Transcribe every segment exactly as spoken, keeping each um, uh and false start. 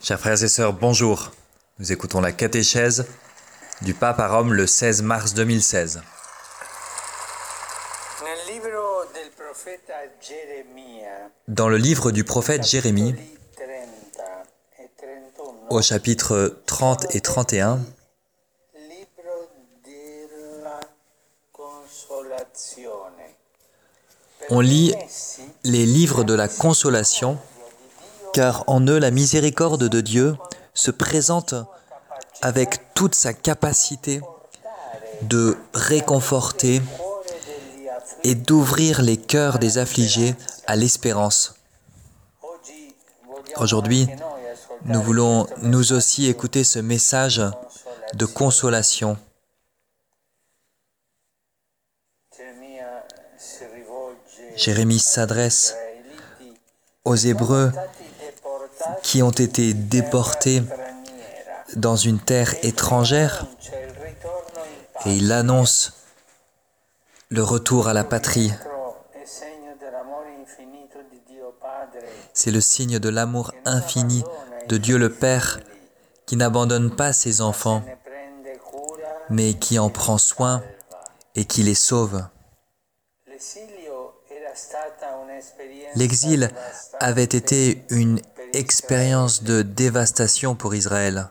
Chers frères et sœurs, bonjour. Nous écoutons la catéchèse du pape à Rome le seize mars deux mille seize. Dans le livre du prophète Jérémie, au chapitre trente et trente et un, on lit les livres de la consolation, car en eux la miséricorde de Dieu se présente avec toute sa capacité de réconforter et d'ouvrir les cœurs des affligés à l'espérance. Aujourd'hui, nous voulons nous aussi écouter ce message de consolation. Jérémie s'adresse aux Hébreux qui ont été déportés dans une terre étrangère et il annonce le retour à la patrie. C'est le signe de l'amour infini de Dieu le Père qui n'abandonne pas ses enfants, mais qui en prend soin et qui les sauve. L'exil avait été une expérience de dévastation pour Israël.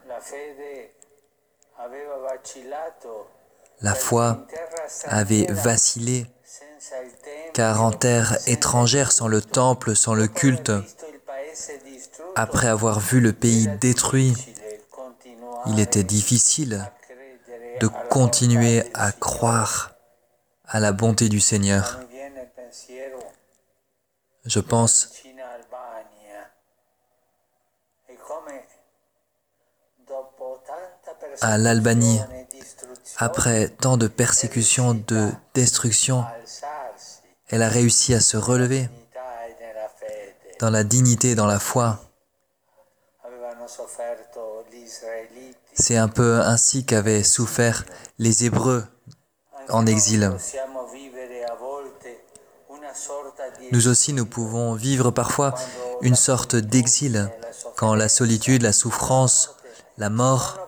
La foi avait vacillé, car en terre étrangère, sans le temple, sans le culte, après avoir vu le pays détruit, il était difficile de continuer à croire à la bonté du Seigneur. Je pense à l'Albanie, après tant de persécutions, de destructions, elle a réussi à se relever dans la dignité et dans la foi. C'est un peu ainsi qu'avaient souffert les Hébreux en exil. Nous aussi, nous pouvons vivre parfois une sorte d'exil quand la solitude, la souffrance, la mort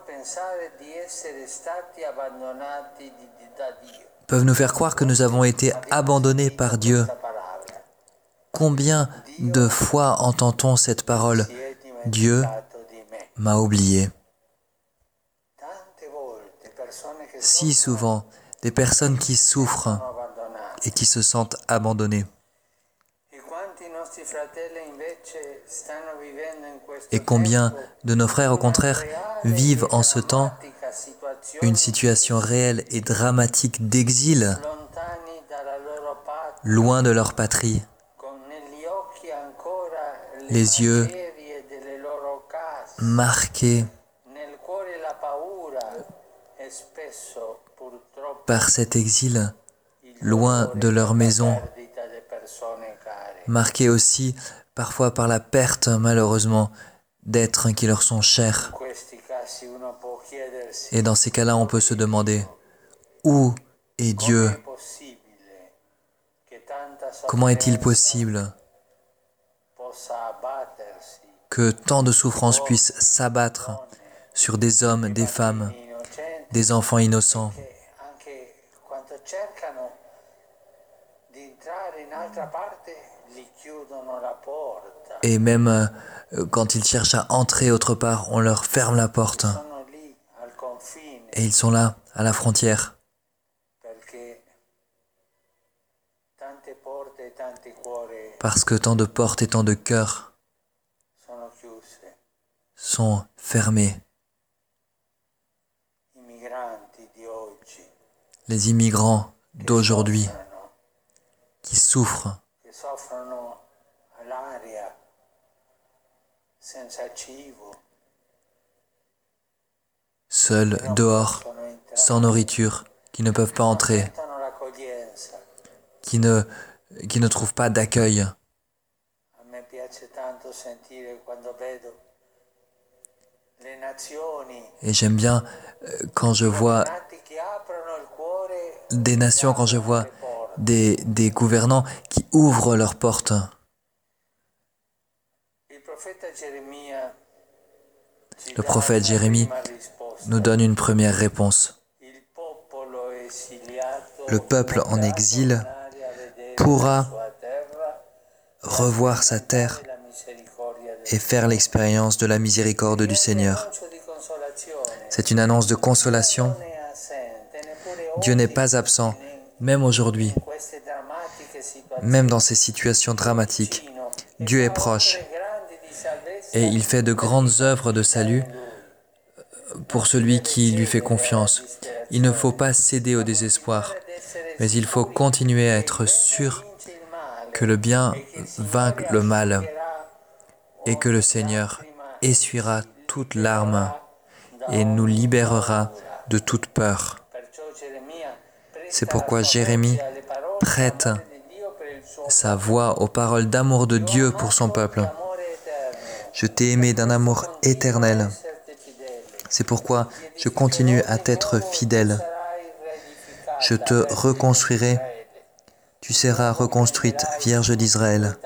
peuvent nous faire croire que nous avons été abandonnés par Dieu. Combien de fois entend-on cette parole « Dieu m'a oublié ». Si souvent, des personnes qui souffrent et qui se sentent abandonnées. Et combien de nos frères, au contraire, vivent en ce temps une situation réelle et dramatique d'exil, loin de leur patrie, les yeux marqués par cet exil, loin de leur maison, marqués aussi parfois par la perte, malheureusement, d'êtres qui leur sont chers. Et dans ces cas-là, on peut se demander « Où est Dieu ? Comment est-il possible que tant de souffrances puissent s'abattre sur des hommes, des femmes, des enfants innocents ?» Et même quand ils cherchent à entrer autre part, on leur ferme la porte. Et ils sont là, à la frontière. Parce que tant de portes et tant de cœurs sont fermés. Les immigrants d'aujourd'hui qui souffrent seuls, dehors, sans nourriture, qui ne peuvent pas entrer, qui ne, qui ne trouvent pas d'accueil. Et j'aime bien quand je vois des nations, quand je vois des, des gouvernants qui ouvrent leurs portes Le prophète Jérémie nous donne une première réponse. Le peuple en exil pourra revoir sa terre et faire l'expérience de la miséricorde du Seigneur. C'est une annonce de consolation. Dieu n'est pas absent, même aujourd'hui, même dans ces situations dramatiques. Dieu est proche et il fait de grandes œuvres de salut pour celui qui lui fait confiance. Il ne faut pas céder au désespoir, mais il faut continuer à être sûr que le bien vainque le mal et que le Seigneur essuiera toute larme et nous libérera de toute peur. C'est pourquoi Jérémie prête sa voix aux paroles d'amour de Dieu pour son peuple. Je t'ai aimé d'un amour éternel. C'est pourquoi je continue à t'être fidèle. Je te reconstruirai. Tu seras reconstruite, Vierge d'Israël.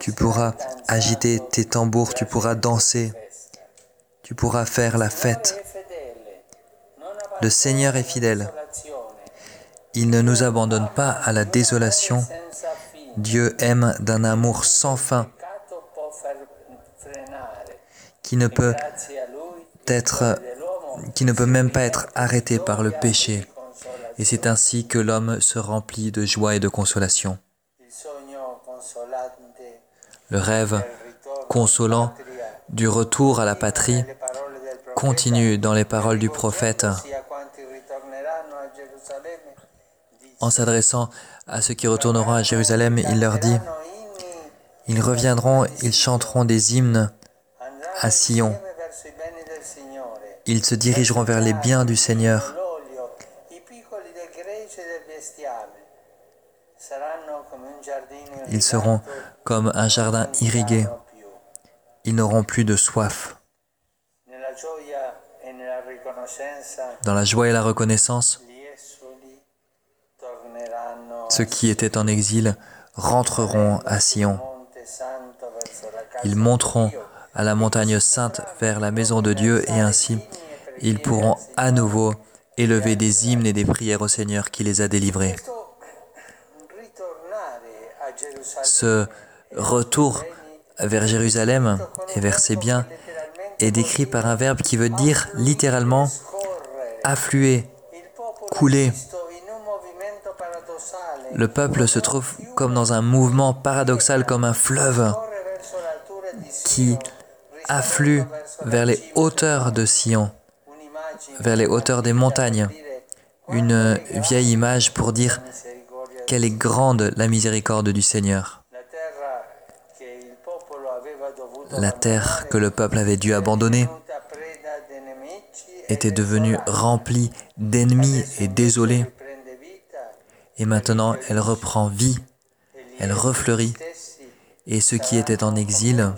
Tu pourras agiter tes tambours, tu pourras danser, tu pourras faire la fête. Le Seigneur est fidèle. Il ne nous abandonne pas à la désolation. Dieu aime d'un amour sans fin qui ne peut être, qui ne peut même pas être arrêté par le péché. Et c'est ainsi que l'homme se remplit de joie et de consolation. Le rêve consolant du retour à la patrie continue dans les paroles du prophète en s'adressant à ceux qui retourneront à Jérusalem. Il leur dit: ils reviendront, ils chanteront des hymnes à Sion. Ils se dirigeront vers les biens du Seigneur. Ils seront comme un jardin irrigué. Ils n'auront plus de soif. Dans la joie et la reconnaissance, ceux qui étaient en exil rentreront à Sion. Ils monteront à la montagne sainte vers la maison de Dieu, et ainsi ils pourront à nouveau élever des hymnes et des prières au Seigneur qui les a délivrés. Ce retour vers Jérusalem et vers ses biens est décrit par un verbe qui veut dire littéralement affluer, couler. Le peuple se trouve comme dans un mouvement paradoxal, comme un fleuve qui afflue vers les hauteurs de Sion, vers les hauteurs des montagnes. Une vieille image pour dire quelle est grande la miséricorde du Seigneur. La terre que le peuple avait dû abandonner était devenue remplie d'ennemis et désolée. Et maintenant, elle reprend vie, elle refleurit, et ceux qui étaient en exil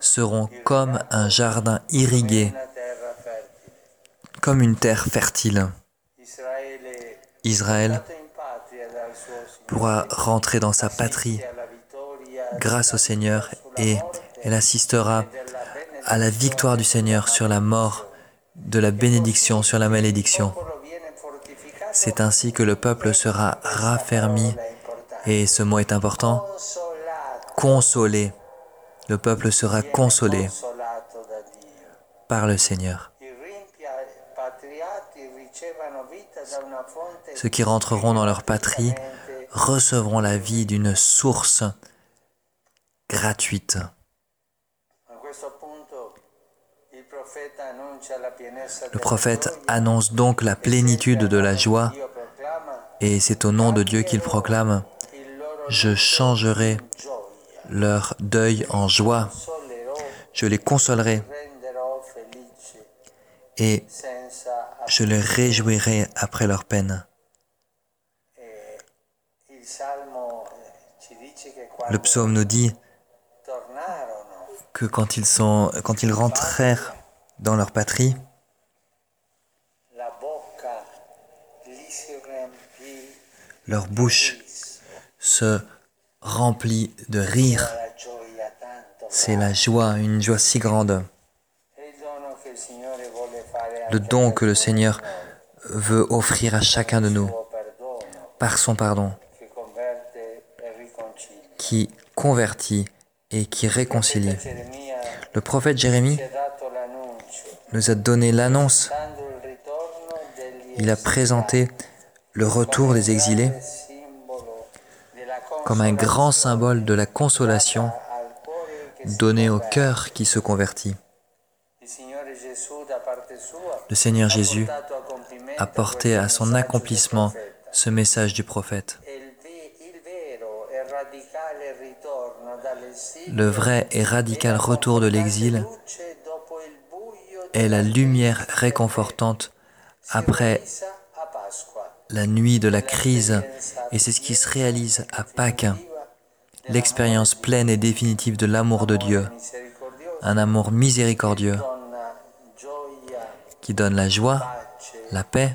seront comme un jardin irrigué, comme une terre fertile. Israël pourra rentrer dans sa patrie grâce au Seigneur, et elle assistera à la victoire du Seigneur sur la mort, de la bénédiction sur la malédiction. C'est ainsi que le peuple sera raffermi, et ce mot est important, consolé. Le peuple sera consolé par le Seigneur. Ceux qui rentreront dans leur patrie recevront la vie d'une source gratuite. Le prophète annonce donc la plénitude de la joie, et c'est au nom de Dieu qu'il proclame: « Je changerai leur deuil en joie, je les consolerai et je les réjouirai après leur peine. » Le psaume nous dit que quand ils, sont, quand ils rentrèrent dans leur patrie, leur bouche se remplit de rire C'est la joie, une joie si grande. Le don que le Seigneur veut offrir à chacun de nous par son pardon, qui convertit et qui réconcilie. Le prophète Jérémie nous a donné l'annonce. Il a présenté le retour des exilés comme un grand symbole de la consolation donnée au cœur qui se convertit. Le Seigneur Jésus a porté à son accomplissement ce message du prophète. Le vrai et radical retour de l'exil est la lumière réconfortante après la nuit de la crise, et c'est ce qui se réalise à Pâques, l'expérience pleine et définitive de l'amour de Dieu, un amour miséricordieux qui donne la joie, la paix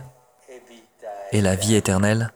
et la vie éternelle